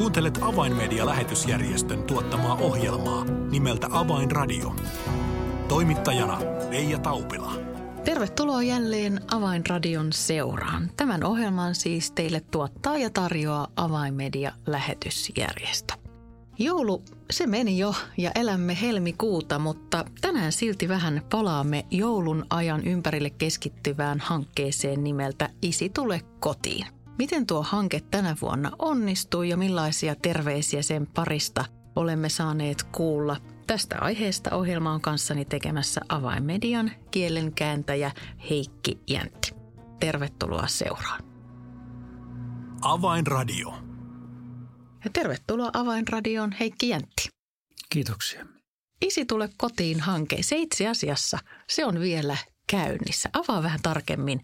Kuuntelet Avainmedia-lähetysjärjestön tuottamaa ohjelmaa nimeltä Avainradio. Toimittajana Reija Taupila. Tervetuloa jälleen Avainradion seuraan. Tämän ohjelman siis teille tuottaa ja tarjoaa Avainmedia-lähetysjärjestö. Joulu, se meni jo ja elämme helmikuuta, mutta tänään silti vähän palaamme joulun ajan ympärille keskittyvään hankkeeseen nimeltä Isi tule kotiin. Miten tuo hanke tänä vuonna onnistui ja millaisia terveisiä sen parista olemme saaneet kuulla? Tästä aiheesta ohjelma on kanssani tekemässä Avainmedian kielenkääntäjä Heikki Jäntti. Tervetuloa seuraan. Avainradio. Ja tervetuloa Avainradioon Heikki Jäntti. Kiitoksia. Isi tule kotiin -hanke, se itse asiassa, se on vielä käynnissä. Avaa vähän tarkemmin,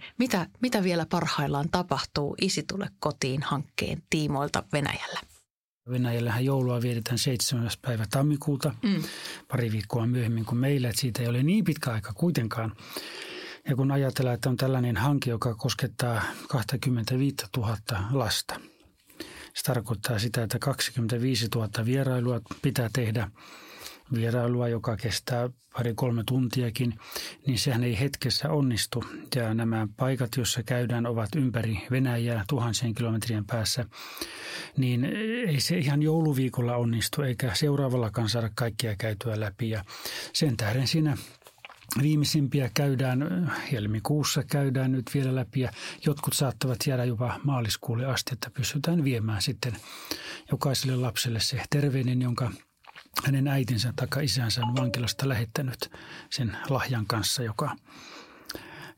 mitä vielä parhaillaan tapahtuu Isi tule kotiin -hankkeen tiimoilta Venäjällä. Venäjällähän joulua vietetään 7. päivä tammikuuta, pari viikkoa myöhemmin kuin meillä, että siitä ei ole niin pitkä aika kuitenkaan. Ja kun ajatellaan, että on tällainen hanke, joka koskettaa 25 000 lasta. Se tarkoittaa sitä, että 25 000 vierailua pitää tehdä. Vierailua, joka kestää 2-3 tuntiakin, niin sehän ei hetkessä onnistu. Ja nämä paikat, joissa käydään, ovat ympäri Venäjää tuhansien kilometrien päässä. Niin ei se ihan jouluviikolla onnistu, eikä seuraavallakaan saada kaikkia käytyä läpi. Ja sen tähden siinä viimeisimpiä käydään, helmikuussa käydään nyt vielä läpi, ja jotkut saattavat jäädä jopa maaliskuulle asti, että pystytään viemään sitten jokaiselle lapselle se terveinen, jonka hänen äitinsä tai isänsä on vankilasta lähettänyt sen lahjan kanssa,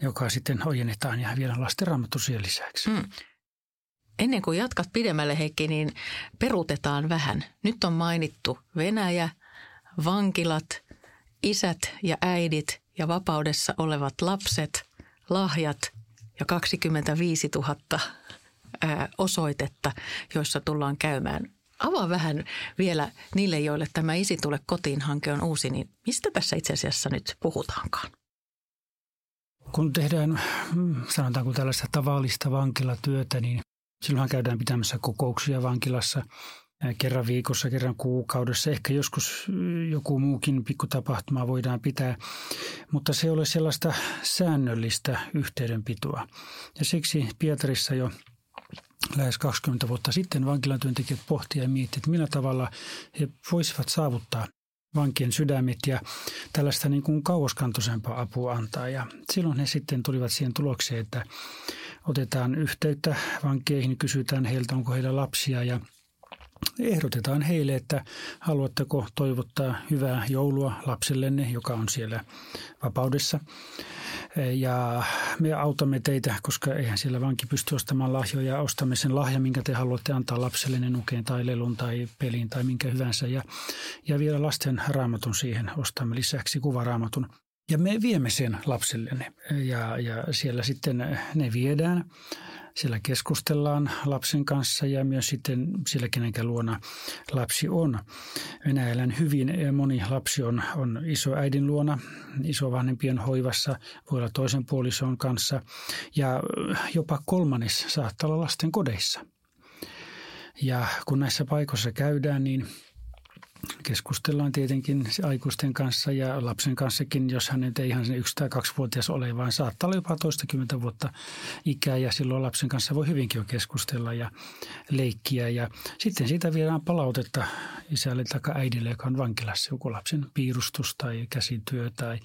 joka sitten ojennetaan, ja vielä lasten raamattu siihen lisäksi. Ennen kuin jatkat pidemmälle, Heikki, niin peruutetaan vähän. Nyt on mainittu Venäjä, vankilat, isät ja äidit ja vapaudessa olevat lapset, lahjat ja 25 000 osoitetta, joissa tullaan käymään. Avaa vähän vielä niille, joille tämä Isi tule kotiin -hanke on uusi, niin mistä tässä itse asiassa nyt puhutaankaan? Kun tehdään, sanotaanko, tällaista tavallista vankilatyötä, niin silloinhan käydään pitämässä kokouksia vankilassa kerran viikossa, kerran kuukaudessa. Ehkä joskus joku muukin pikkutapahtuma voidaan pitää, mutta se ei ole sellaista säännöllistä yhteydenpitoa. Ja siksi Pietarissa jo lähes 20 vuotta sitten vankilatyöntekijät pohtivat ja miettivät, että millä tavalla he voisivat saavuttaa vankien sydämet ja tällaista niin kuin kauaskantoisempaa apua antaa. Ja silloin he sitten tulivat siihen tulokseen, että otetaan yhteyttä vankeihin, kysytään heiltä, onko heillä lapsia, ja ehdotetaan heille, että haluatteko toivottaa hyvää joulua lapsellenne, joka on siellä vapaudessa. Ja me autamme teitä, koska eihän siellä vanki pysty ostamaan lahjoja. Ostamme sen lahja, minkä te haluatte antaa lapsellenne, nukeen tai lelun tai pelin tai minkä hyvänsä. Ja vielä lasten raamatun siihen ostamme lisäksi, kuvaraamatun. Ja me viemme sen lapsellenne, ja siellä sitten ne viedään. Siellä keskustellaan lapsen kanssa ja myös sitten sillä, kenenkä luona lapsi on. Venäjällä hyvin moni lapsi on isoäidin luona, isovanhempien hoivassa, voi olla toisen puolison kanssa, ja jopa kolmannes saattaa olla lasten kodeissa. Ja kun näissä paikoissa käydään, niin keskustellaan tietenkin aikuisten kanssa ja lapsen kanssakin, jos hän ei ihan 1 tai 2-vuotias ole, vaan saattaa olla jopa toistakymmentä vuotta ikää, ja silloin lapsen kanssa voi hyvinkin jo keskustella ja leikkiä. Ja sitten siitä viedään palautetta isälle tai äidille, joka on vankilassa, joku lapsen piirustus tai käsityö tai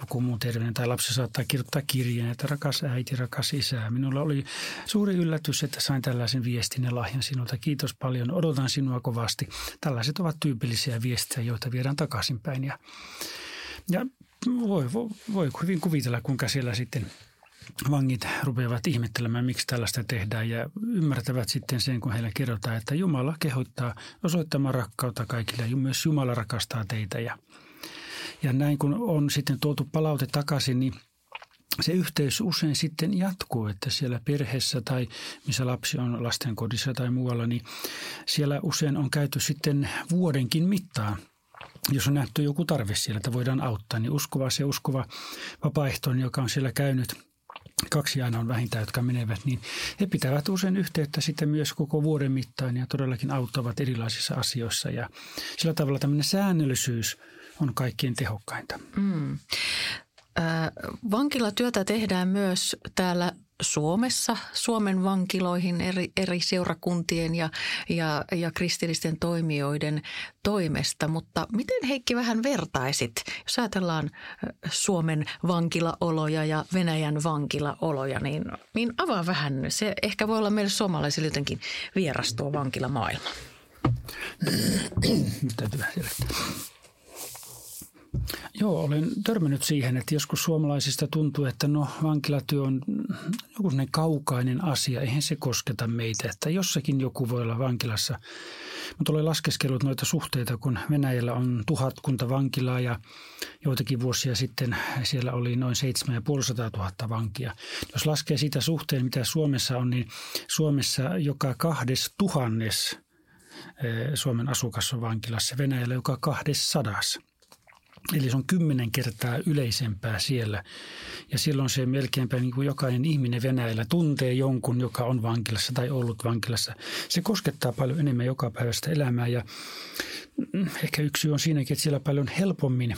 joku muu terveinen. Tai lapsi saattaa kirjoittaa kirjeen, että rakas äiti, rakas isä. Minulla oli suuri yllätys, että sain tällaisen viestin ja lahjan sinulta. Kiitos paljon, odotan sinua kovasti. Tällaiset ovat tyypillisiä viestejä, joita viedään takaisinpäin. Ja voi hyvin kuvitella, kuinka siellä sitten vangit rupeavat ihmettelemään, miksi tällaista tehdään, ja ymmärtävät sitten sen, kun heillä kerrotaan, että Jumala kehottaa osoittamaan rakkautta kaikille, ja myös Jumala rakastaa teitä. Ja näin, kun on sitten tuotu palaute takaisin, niin se yhteys usein sitten jatkuu, että siellä perheessä tai missä lapsi on, lastenkodissa tai muualla, niin siellä usein on käyty sitten vuodenkin mittaan. Jos on nähty joku tarve siellä, että voidaan auttaa, niin uskova vapaaehtoinen, joka on siellä käynyt kaksi aina on vähintään, jotka menevät, niin he pitävät usein yhteyttä sitten myös koko vuoden mittaan ja todellakin auttavat erilaisissa asioissa. Ja sillä tavalla tämmöinen säännöllisyys on kaikkein tehokkainta. Mm. Vankilatyötä tehdään myös täällä Suomessa, Suomen vankiloihin eri seurakuntien ja kristillisten toimijoiden toimesta. Mutta miten, Heikki, vähän vertaisit, jos ajatellaan Suomen vankilaoloja ja Venäjän vankilaoloja, niin avaa vähän. Se ehkä voi olla meille suomalaisille jotenkin vieras tuo vankilamaailma. Joo, olen törmännyt siihen, että joskus suomalaisista tuntuu, että vankilatyö on joku sellainen kaukainen asia, eihän se kosketa meitä, että jossakin joku voi olla vankilassa. Mutta olen laskeskellut noita suhteita, kun Venäjällä on 1000 vankilaa ja joitakin vuosia sitten siellä oli noin 750 000 vankia. Jos laskee sitä suhteen, mitä Suomessa on, niin Suomessa joka 2 000 Suomen asukas on vankilassa, Venäjällä joka 200. Eli se on 10 kertaa yleisempää siellä ja silloin se melkeinpä niin kuin jokainen ihminen Venäjällä tuntee jonkun, joka on vankilassa tai ollut vankilassa. Se koskettaa paljon enemmän jokapäiväistä elämää ja ehkä yksi syy on siinäkin, että siellä paljon helpommin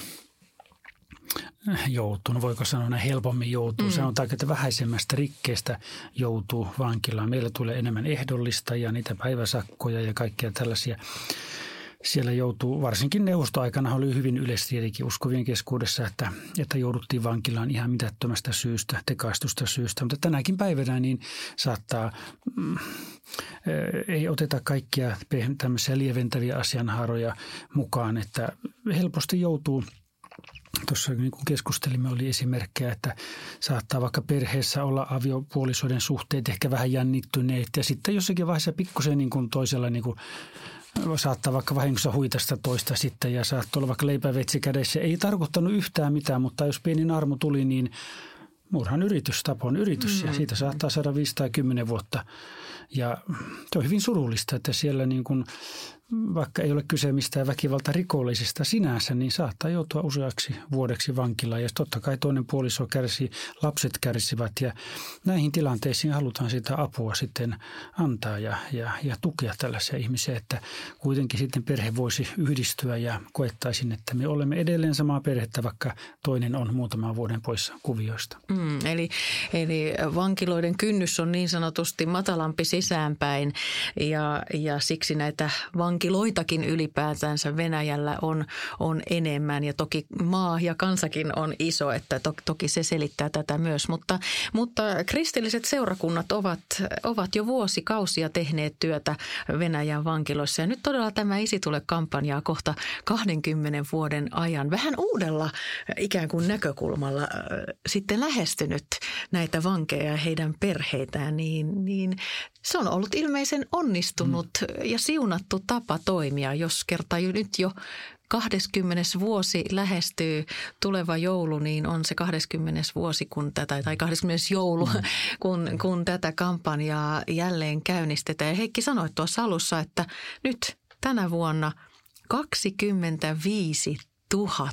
joutuu. No voiko sanoa, että helpommin joutuu. Sanotaan, että vähäisemmästä rikkeestä joutuu vankilaan. Meillä tulee enemmän ehdollista ja niitä päiväsakkoja ja kaikkea tällaisia. Siellä joutuu, varsinkin neuvostoaikana oli hyvin yleistä tietenkin uskovien keskuudessa, että jouduttiin vankilaan ihan mitättömästä syystä, tekaistusta syystä. Mutta tänäkin päivänä niin saattaa, ei oteta kaikkia tämmöisiä lieventäviä asianhaaroja mukaan, että helposti joutuu. Tuossa niin kuin keskustelimme, oli esimerkkejä, että saattaa vaikka perheessä olla aviopuolisoiden suhteet ehkä vähän jännittyneet ja sitten jossakin vaiheessa pikkusen niin kuin toisella niin kuin saattaa vaikka vahingossa huitasta toista sitten ja saattaa olla vaikka leipäveitsi kädessä. Ei tarkoittanut yhtään mitään, mutta jos pieni naarmu tuli, niin murhan yritys, tapon yritys ja siitä saattaa saada 5 tai 10 vuotta. Ja se on hyvin surullista, että siellä niin kuin, vaikka ei ole kyse mistään väkivaltarikollisista sinänsä, niin saattaa joutua useaksi vuodeksi vankilaan. Ja totta kai toinen puoliso kärsii, lapset kärsivät ja näihin tilanteisiin halutaan sitä apua sitten antaa ja tukea tällaisia ihmisiä, että kuitenkin sitten perhe voisi yhdistyä ja koettaisin, että me olemme edelleen samaa perhettä, vaikka toinen on muutaman vuoden poissa kuvioista. Eli vankiloiden kynnys on niin sanotusti matalampi sisäänpäin ja siksi näitä vankiloitakin ylipäätänsä Venäjällä on enemmän ja toki maa ja kansakin on iso, että toki se selittää tätä myös. Mutta kristilliset seurakunnat ovat jo vuosikausia tehneet työtä Venäjän vankiloissa ja nyt todella tämä Isi tule -kampanjaa kohta 20 vuoden ajan vähän uudella ikään kuin näkökulmalla sitten lähestynyt näitä vankeja ja heidän perheitään, niin se on ollut ilmeisen onnistunut ja siunattu tapa toimia, jos kerta nyt jo 20. vuosi lähestyy tuleva joulu, niin on se 20. vuosi kun tätä, tai 20. joulu, kun tätä kampanjaa jälleen käynnistetään. Ja Heikki sanoi tuossa alussa, että nyt tänä vuonna 25 000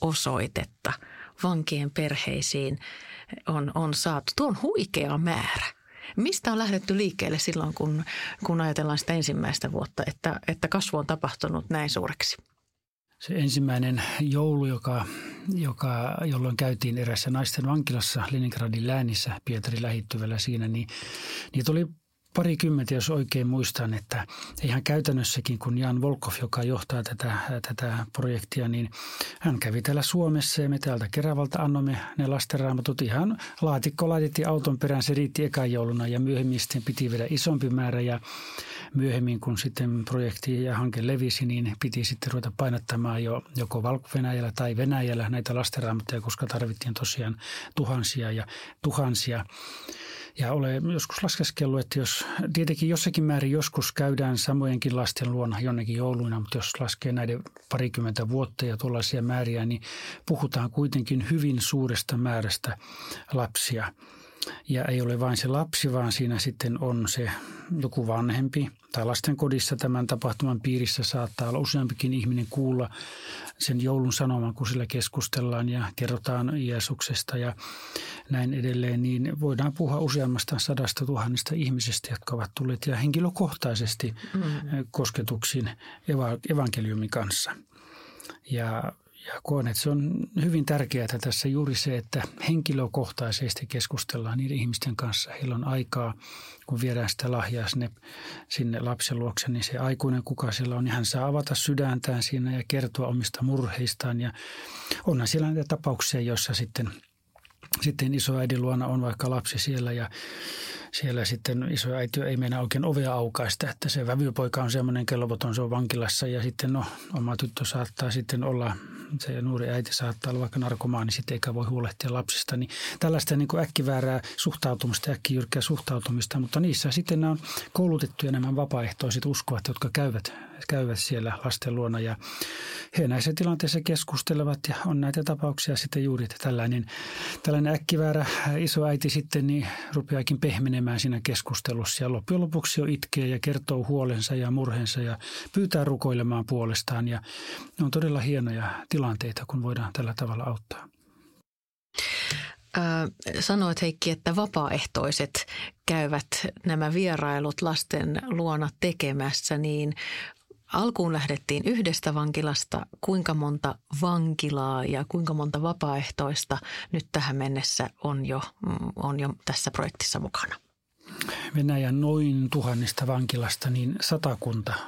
osoitetta vankien perheisiin on saatu. Tuo on huikea määrä. Mistä on lähdetty liikkeelle silloin, kun ajatellaan sitä ensimmäistä vuotta, että kasvu on tapahtunut näin suureksi? Se ensimmäinen joulu, jolloin käytiin erässä naisten vankilassa Leningradin läänissä, Pietari lähittyvällä siinä, niin niitä oli 20, jos oikein muistan, että ihan käytännössäkin, kun Jan Volkov, joka johtaa tätä projektia, niin hän kävi täällä Suomessa ja me täältä Keravalta annoimme ne lastenraamatut ihan laatikko. Laitettiin auton perään, se riitti ekan jouluna ja myöhemmin sitten piti vielä isompi määrä ja myöhemmin, kun sitten projekti ja hanke levisi, niin piti sitten ruveta painattamaan jo joko Valko-Venäjällä tai Venäjällä näitä lastenraamattuja, koska tarvittiin tosiaan tuhansia ja tuhansia. Ja olen joskus laskeskellut, että jos tietenkin jossakin määrin joskus käydään samojenkin lasten luona jonnekin jouluina, mutta jos laskee näiden 20 vuotta ja tuollaisia määriä, niin puhutaan kuitenkin hyvin suuresta määrästä lapsia. Ja ei ole vain se lapsi, vaan siinä sitten on se joku vanhempi. Tai lastenkodissa tämän tapahtuman piirissä saattaa olla useampikin ihminen kuulla sen joulun sanoman, kun sillä keskustellaan ja kerrotaan Jeesuksesta. Ja näin edelleen, niin voidaan puhua useammasta 100 000 ihmisistä, jotka ovat tulleet ja henkilökohtaisesti kosketuksiin evankeliumin kanssa. Ja koen, että se on hyvin tärkeää tässä juuri se, että henkilökohtaisesti keskustellaan niiden ihmisten kanssa. Heillä on aikaa, kun viedään sitä lahjaa sinne lapsen luokse, niin se aikuinen, kuka siellä on, niin hän saa avata sydäntään siinä ja kertoa omista murheistaan. Ja onhan siellä näitä tapauksia, joissa sitten isoäidin luona on vaikka lapsi siellä ja siellä sitten isoäiti ei meinaa oikein ovea aukaista, että se vävypoika on semmoinen kelvoton, se on vankilassa ja sitten oma tyttö saattaa sitten olla, se nuori äiti saattaa olla vaikka narkomaani, niin sitten eikä voi huolehtia lapsista. Niin tällaista niin kuin äkkiväärää suhtautumista, äkkijyrkkää suhtautumista, mutta niissä sitten nämä on koulutettuja nämä vapaaehtoiset uskovat, jotka käyvät siellä lasten luona ja he näissä tilanteissa keskustelevat ja on näitä tapauksia sitten juuri, että tällainen äkkiväärä isoäiti sitten niin rupeaakin pehmenemään siinä keskustelussa ja loppujen lopuksi jo itkee ja kertoo huolensa ja murheensa ja pyytää rukoilemaan puolestaan ja ne on todella hienoja tilanteita, kun voidaan tällä tavalla auttaa. Sanoit Heikki, että vapaaehtoiset käyvät nämä vierailut lasten luona tekemässä, niin alkuun lähdettiin yhdestä vankilasta. Kuinka monta vankilaa ja kuinka monta vapaaehtoista nyt tähän mennessä on jo tässä projektissa mukana? Venäjän noin 1000 vankilasta, niin 100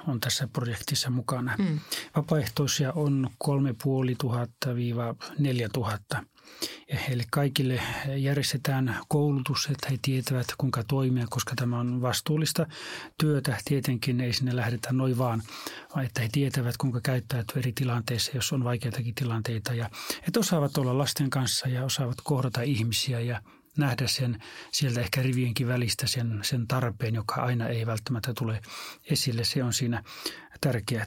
on tässä projektissa mukana. Vapaaehtoisia on 3500–4000. Ja heille kaikille järjestetään koulutus, että he tietävät kuinka toimia, koska tämä on vastuullista työtä. Tietenkin ei sinne lähdetä noin vaan että he tietävät kuinka käyttäytyy eri tilanteissa, jos on vaikeitakin tilanteita. Ja että osaavat olla lasten kanssa ja osaavat kohdata ihmisiä ja nähdä sen sieltä ehkä rivienkin välistä sen tarpeen, joka aina ei välttämättä tule esille. Se on siinä tärkeää.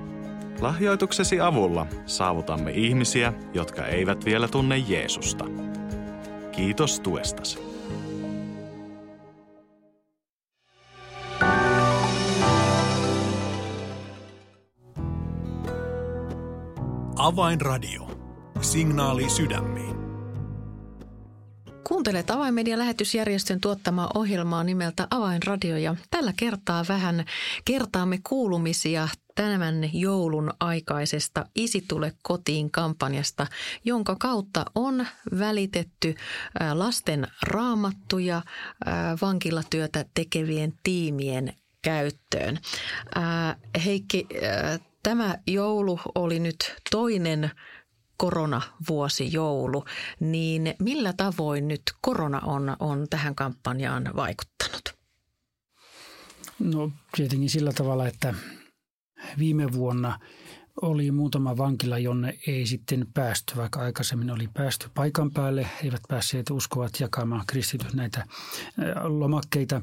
Lahjoituksesi avulla saavutamme ihmisiä, jotka eivät vielä tunne Jeesusta. Kiitos tuestasi. Avainradio. Signaali sydämiin. Kuuntelet Avainmedian lähetysjärjestön tuottamaa ohjelmaa nimeltä Avainradio ja tällä kertaa vähän kertaamme kuulumisia tämän joulun aikaisesta Isi tule kotiin -kampanjasta, jonka kautta on välitetty lasten raamattuja vankilatyötä tekevien tiimien käyttöön. Heikki, tämä joulu oli nyt toinen koronavuosijoulu, niin millä tavoin nyt korona on tähän kampanjaan vaikuttanut? No tietenkin sillä tavalla, että viime vuonna oli muutama vankila, jonne ei sitten päästy, vaikka aikaisemmin oli päästy paikan päälle. He eivät päässeet uskovat jakamaan kristityt näitä lomakkeita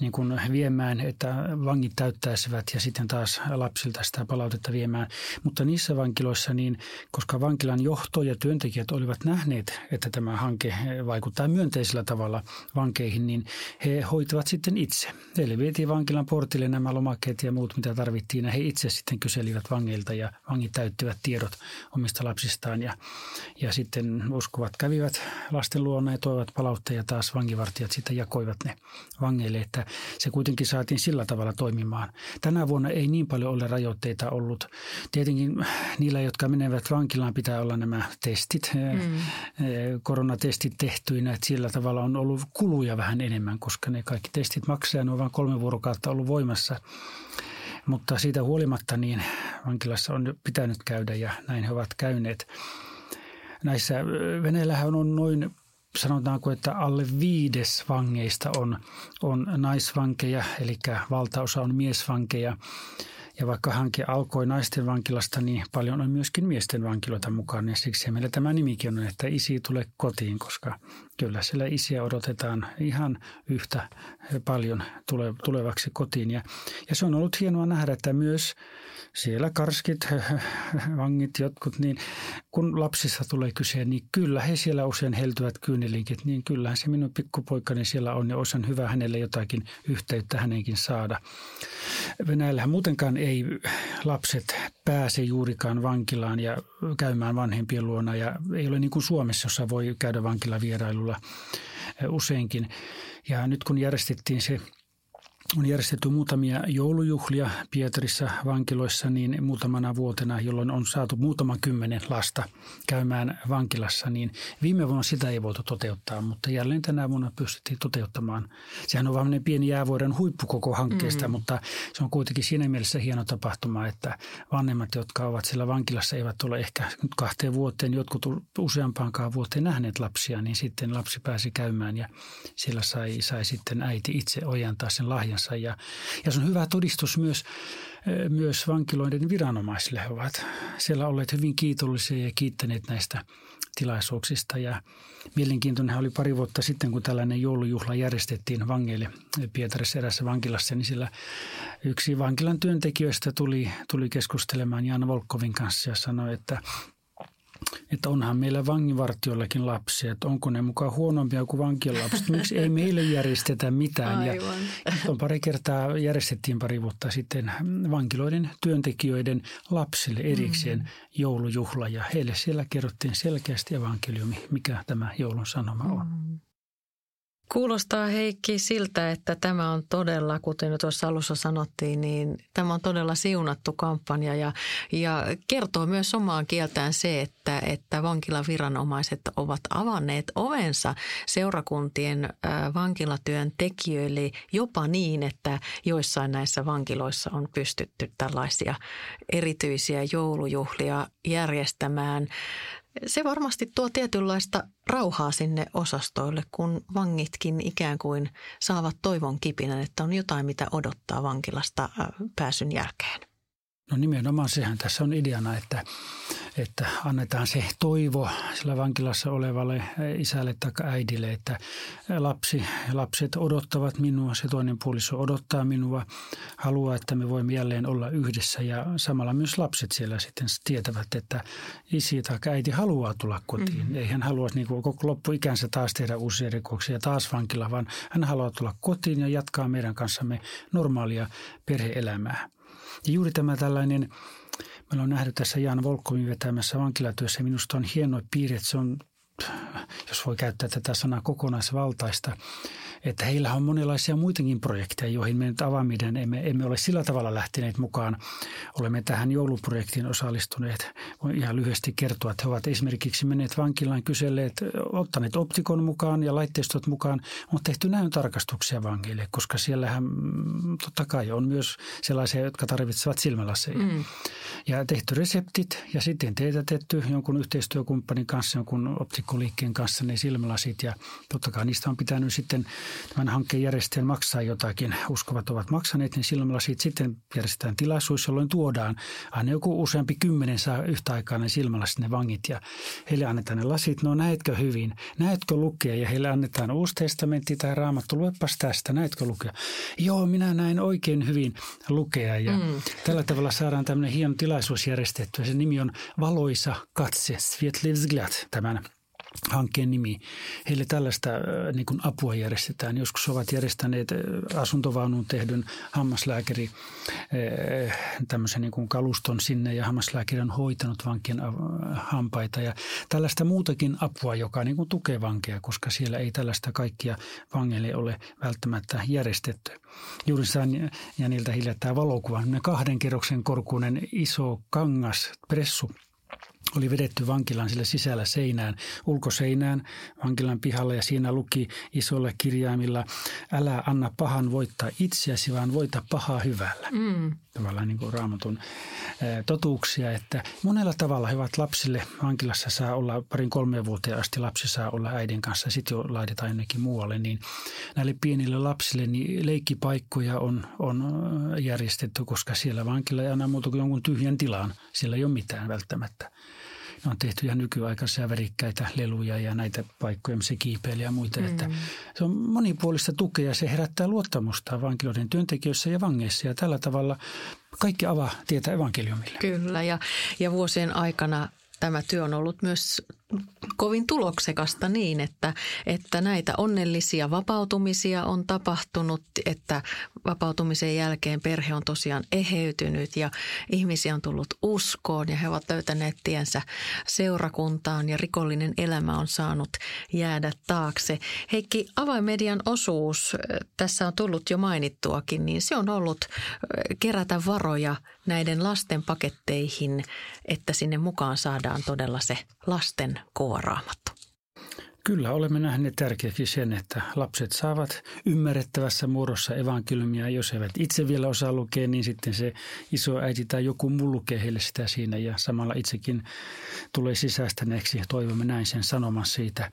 niin kuin viemään, että vangit täyttäisivät ja sitten taas lapsilta sitä palautetta viemään. Mutta niissä vankiloissa, niin, koska vankilan johto ja työntekijät olivat nähneet, että tämä hanke vaikuttaa myönteisellä tavalla vankeihin, niin he hoitavat sitten itse. Eli vietiin vankilan portille nämä lomakkeet ja muut, mitä tarvittiin, ja he itse sitten kyselivät vangeilta ja vangit täyttivät tiedot omista lapsistaan ja sitten uskovat kävivät lasten luona ja toivat palautteja taas vankivartijat sitten jakoivat ne vangeille, että se kuitenkin saatiin sillä tavalla toimimaan. Tänä vuonna ei niin paljon ole rajoitteita ollut. Tietenkin niillä, jotka menevät vankilaan, pitää olla nämä testit, koronatestit tehtyinä, että sillä tavalla on ollut kuluja vähän enemmän, koska ne kaikki testit maksaa ja ne on vain 3 vuorokautta ollut voimassa. Mutta siitä huolimatta niin vankilassa on pitänyt käydä ja näin he ovat käyneet. Näissä Venäjällähän on noin, sanotaanko, että alle 1/5 vangeista on naisvankeja, eli valtaosa on miesvankeja. Ja vaikka hanke alkoi naisten vankilasta, niin paljon on myöskin miesten vankiloita mukana. Ja siksi meillä tämä nimikin on, että isi tulee kotiin, koska kyllä siellä isiä odotetaan ihan yhtä paljon tulevaksi kotiin. Ja se on ollut hienoa nähdä, että myös siellä karskit, vangit, jotkut, niin kun lapsista tulee kyse, niin kyllä he siellä usein heltyvät kyynelinkit. Niin kyllähän se minun pikkupoikani siellä on ja osan hyvä hänelle jotakin yhteyttä hänenkin saada. Venäjällähän muutenkaan ei lapset pääse juurikaan vankilaan ja käymään vanhempien luona. Ja ei ole niin kuin Suomessa, jossa voi käydä vankilavierailulla useinkin. Ja nyt kun on järjestetty muutamia joulujuhlia Pietarissa vankiloissa, niin muutamana vuotena, jolloin on saatu muutama kymmenen lasta käymään vankilassa, niin viime vuonna sitä ei voitu toteuttaa, mutta jälleen tänä vuonna pystyttiin toteuttamaan. Sehän on vain pieni jäävuoren huippu koko hankkeesta, mutta se on kuitenkin siinä mielessä hieno tapahtuma, että vanhemmat, jotka ovat siellä vankilassa, eivät ole ehkä nyt 2 vuoteen, jotkut useampaankaan vuoteen nähneet lapsia, niin sitten lapsi pääsi käymään ja siellä sai sitten äiti itse ojentaa sen lahjan. Ja se on hyvä todistus myös vankiloiden viranomaisille. He ovat siellä olleet hyvin kiitollisia ja kiittäneet näistä tilaisuuksista. Ja mielenkiintoinenhan oli 2 vuotta sitten, kun tällainen joulujuhla järjestettiin vangeille Pietarissa erässä vankilassa, niin sillä yksi vankilan työntekijöistä tuli keskustelemaan Jan Volkovin kanssa ja sanoi, että onhan meillä vanginvartijoillakin lapsia, että onko ne mukaan huonompia kuin vankien lapset. Miksi ei meille järjestetä mitään? Ja on 2 kertaa järjestettiin 2 vuotta sitten vankiloiden työntekijöiden lapsille erikseen joulujuhla. Ja heille siellä kerrottiin selkeästi evankeliumi, mikä tämä joulun sanoma on. Kuulostaa, Heikki, siltä, että tämä on todella, kuten jo tuossa alussa sanottiin, niin tämä on todella siunattu kampanja ja kertoo myös omaan kieltään se, että vankilaviranomaiset ovat avanneet ovensa seurakuntien vankilatyön tekijöille jopa niin, että joissain näissä vankiloissa on pystytty tällaisia erityisiä joulujuhlia järjestämään. Se varmasti tuo tietynlaista rauhaa sinne osastoille, kun vangitkin ikään kuin saavat toivon kipinän, että on jotain, mitä odottaa vankilasta pääsyn jälkeen. No nimenomaan sehän tässä on ideana, että annetaan se toivo sillä vankilassa olevalle isälle tai äidille, että lapset odottavat minua, se toinen puoliso odottaa minua, haluaa, että me voimme jälleen olla yhdessä ja samalla myös lapset siellä sitten tietävät, että isi tai äiti haluaa tulla kotiin. Ei hän halua niin kuin koko loppuikänsä taas tehdä uusia rikoksia ja taas vankila, vaan hän haluaa tulla kotiin ja jatkaa meidän kanssamme normaalia perhe-elämää. Ja juuri tämä tällainen, meillä on nähnyt tässä Jan Volkovin vetämässä vankilatyössä, minusta on hieno piirre, että se on, jos voi käyttää tätä sanaa, kokonaisvaltaista, että heillä on monenlaisia muitakin projekteja, joihin me nyt Avainmedian emme ole sillä tavalla lähteneet mukaan. Olemme tähän jouluprojektiin osallistuneet. Voin ihan lyhyesti kertoa, että he ovat esimerkiksi menneet vankilaan, kyselleet, ottaneet optikon mukaan ja laitteistot mukaan. On tehty näöntarkastuksia vangeille, koska siellähän totta kai on myös sellaisia, jotka tarvitsevat silmälaseja. Ja tehty reseptit ja sitten teetätetty jonkun yhteistyökumppanin kanssa, jonkun optikkoliikkeen kanssa ne silmälasit ja totta kai niistä on pitänyt sitten tämän hankkeen järjestäjän maksaa jotakin. Uskovat ovat maksaneet, niin silmälasit sitten järjestetään tilaisuus, jolloin tuodaan aina joku useampi 10 saa yhtä aikaa ne silmälasit, ne vangit. Ja heille annetaan ne lasit, no näetkö hyvin, näetkö lukea? Ja heille annetaan Uusi testamentti tai Raamattu, luepas tästä, näetkö lukea? Joo, minä näin oikein hyvin lukea. Ja tällä tavalla saadaan tämmöinen hieno tilaisuus järjestettyä. Sen nimi on Valoisa katse, Svetlyi vzglyad, tämän hankkeen nimi. Heille tällaista niin kuin apua järjestetään. Joskus ovat järjestäneet asuntovaunuun tehdyn hammaslääkäri tämmöisen niin kuin kaluston sinne ja hammaslääkäri on hoitanut vankien hampaita ja tällaista muutakin apua, joka niin kuin tukee vankeja, koska siellä ei tällaista kaikkia vangeille ole välttämättä järjestetty. Juuri sain Janilta hiljattain valokuvan, 2 kerroksen korkuinen iso kangas, pressu. oli vedetty vankilan sille sisällä seinään, ulkoseinään vankilan pihalle, ja siinä luki isolla kirjaimilla: älä anna pahan voittaa itseäsi, vaan voita pahaa hyvällä. Tavallaan niin kuin Raamatun totuuksia, että monella tavalla hyvät lapsille vankilassa saa olla, 2-3 vuoteen asti lapsi saa olla äidin kanssa, ja sitten jo laitetaan jonnekin muualle, niin näille pienille lapsille niin leikkipaikkoja on järjestetty, koska siellä vankila ei aina muuta kuin jonkun tyhjän tilaan, siellä ei ole mitään välttämättä. Ne on tehty ihan nykyaikaisia värikkäitä leluja ja näitä paikkoja, missä kiipeilijä ja muita. Että se on monipuolista tukea, se herättää luottamusta vankiloiden työntekijöissä ja vangeissa, ja tällä tavalla kaikki avaa tietä evankeliumille. Kyllä, ja vuosien aikana tämä työ on ollut myös kovin tuloksekasta niin, että näitä onnellisia vapautumisia on tapahtunut, että vapautumisen jälkeen perhe on tosiaan eheytynyt ja ihmisiä on tullut uskoon ja he ovat löytäneet tiensä seurakuntaan ja rikollinen elämä on saanut jäädä taakse. Heikki, Avainmedian osuus, tässä on tullut jo mainittuakin, niin se on ollut kerätä varoja näiden lasten paketteihin, että sinne mukaan saadaan todella se lasten kova Raamattu. Kyllä, olemme nähneet tärkeäksi sen, että lapset saavat ymmärrettävässä muodossa evankeliumia. Jos eivät itse vielä osaa lukea, niin sitten se isoäiti tai joku muu lukee heille sitä siinä, ja samalla itsekin tulee sisäistäneeksi. Toivomme näin sen sanoman siitä.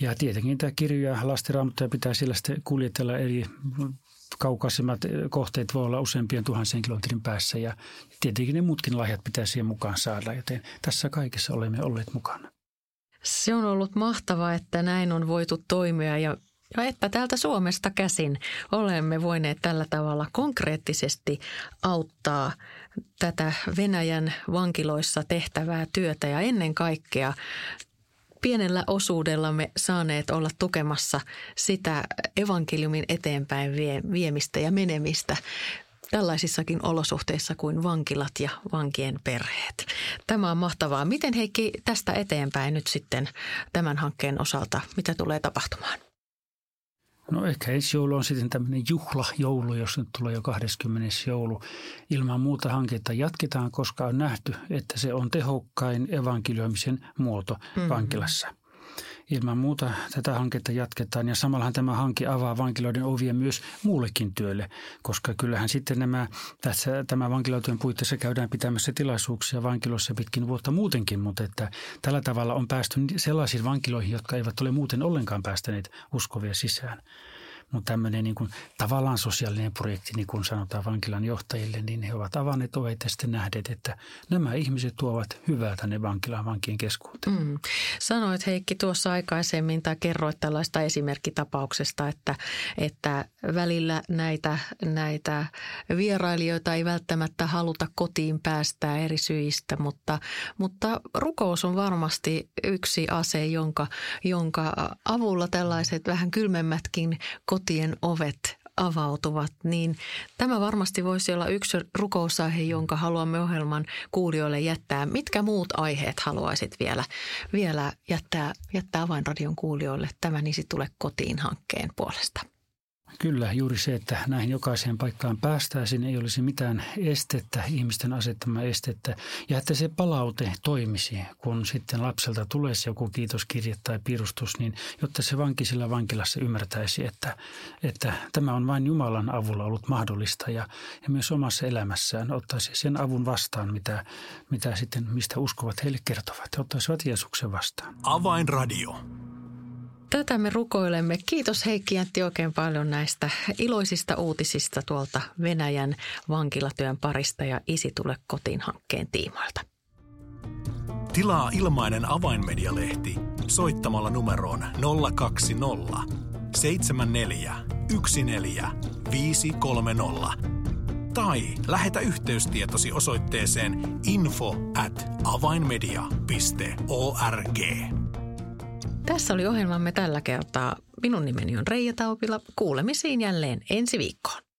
Ja tietenkin tämä kirja lastenraamattuja pitää sillä sitten kuljetella eri kaukaisemmat kohteet, voi olla useampien tuhansien kilometrin päässä, ja tietenkin ne muutkin lahjat pitää siihen mukaan saada, joten tässä kaikessa olemme olleet mukana. Se on ollut mahtavaa, että näin on voitu toimia, ja että täältä Suomesta käsin olemme voineet tällä tavalla konkreettisesti auttaa tätä Venäjän vankiloissa tehtävää työtä ja ennen kaikkea pienellä osuudellamme saaneet olla tukemassa sitä evankeliumin eteenpäin viemistä ja menemistä tällaisissakin olosuhteissa kuin vankilat ja vankien perheet. Tämä on mahtavaa. Miten, Heikki, tästä eteenpäin nyt sitten tämän hankkeen osalta, mitä tulee tapahtumaan? No ehkä ensi joulu on sitten tämmöinen juhlajoulu, jos nyt tulee jo 20. joulu. Ilman muuta hanketta jatketaan, koska on nähty, että se on tehokkain evankelioimisen muoto vankilassa. Ilman muuta tätä hanketta jatketaan, ja samallahan tämä hanke avaa vankiloiden ovia myös muullekin työlle, koska kyllähän sitten tämä vankilatyön puitteissa käydään pitämässä tilaisuuksia vankiloissa pitkin vuotta muutenkin, mutta että tällä tavalla on päästy sellaisiin vankiloihin, jotka eivät ole muuten ollenkaan päästäneet uskovia sisään. Mutta tämmöinen niin kuin tavallaan sosiaalinen projekti, niin kuin sanotaan vankilan johtajille, niin he ovat avanneet ovet ja sitten nähneet, että nämä ihmiset tuovat hyvää tänne vankilaan, vankien keskuuteen. Sanoit, Heikki, tuossa aikaisemmin tai kerroit tällaista esimerkkitapauksesta, että välillä näitä vierailijoita ei välttämättä haluta kotiin päästää eri syistä, mutta rukous on varmasti yksi ase, jonka avulla tällaiset vähän kylmemmätkin kotien ovet avautuvat, niin tämä varmasti voisi olla yksi rukousaihe, jonka haluamme ohjelman kuulijoille jättää. Mitkä muut aiheet haluaisit vielä jättää Avainradion kuulijoille tämän Isi tule kotiin -hankkeen puolesta? Kyllä, juuri se, että näihin jokaiseen paikkaan päästäisiin, ei olisi mitään estettä, ihmisten asettamaa estettä. Ja että se palaute toimisi, kun sitten lapselta tulee se joku kiitoskirje tai piirustus, niin jotta se vanki sillä vankilassa ymmärtäisi, että tämä on vain Jumalan avulla ollut mahdollista. Ja myös omassa elämässään ottaisi sen avun vastaan, mitä sitten, mistä uskovat heille kertovat. He ottaisivat Jeesuksen vastaan. Avainradio. Tätä me rukoilemme. Kiitos, Heikki Jäntti, oikein paljon näistä iloisista uutisista tuolta Venäjän vankilatyön parista ja Isi tule kotiin -hankkeen tiimoilta. Tilaa ilmainen Avainmedia-lehti soittamalla numeroon 020 74 14530 tai lähetä yhteystietosi osoitteeseen info@avainmedia.org. Tässä oli ohjelmamme tällä kertaa. Minun nimeni on Reija Taupila. Kuulemisiin jälleen ensi viikkoon.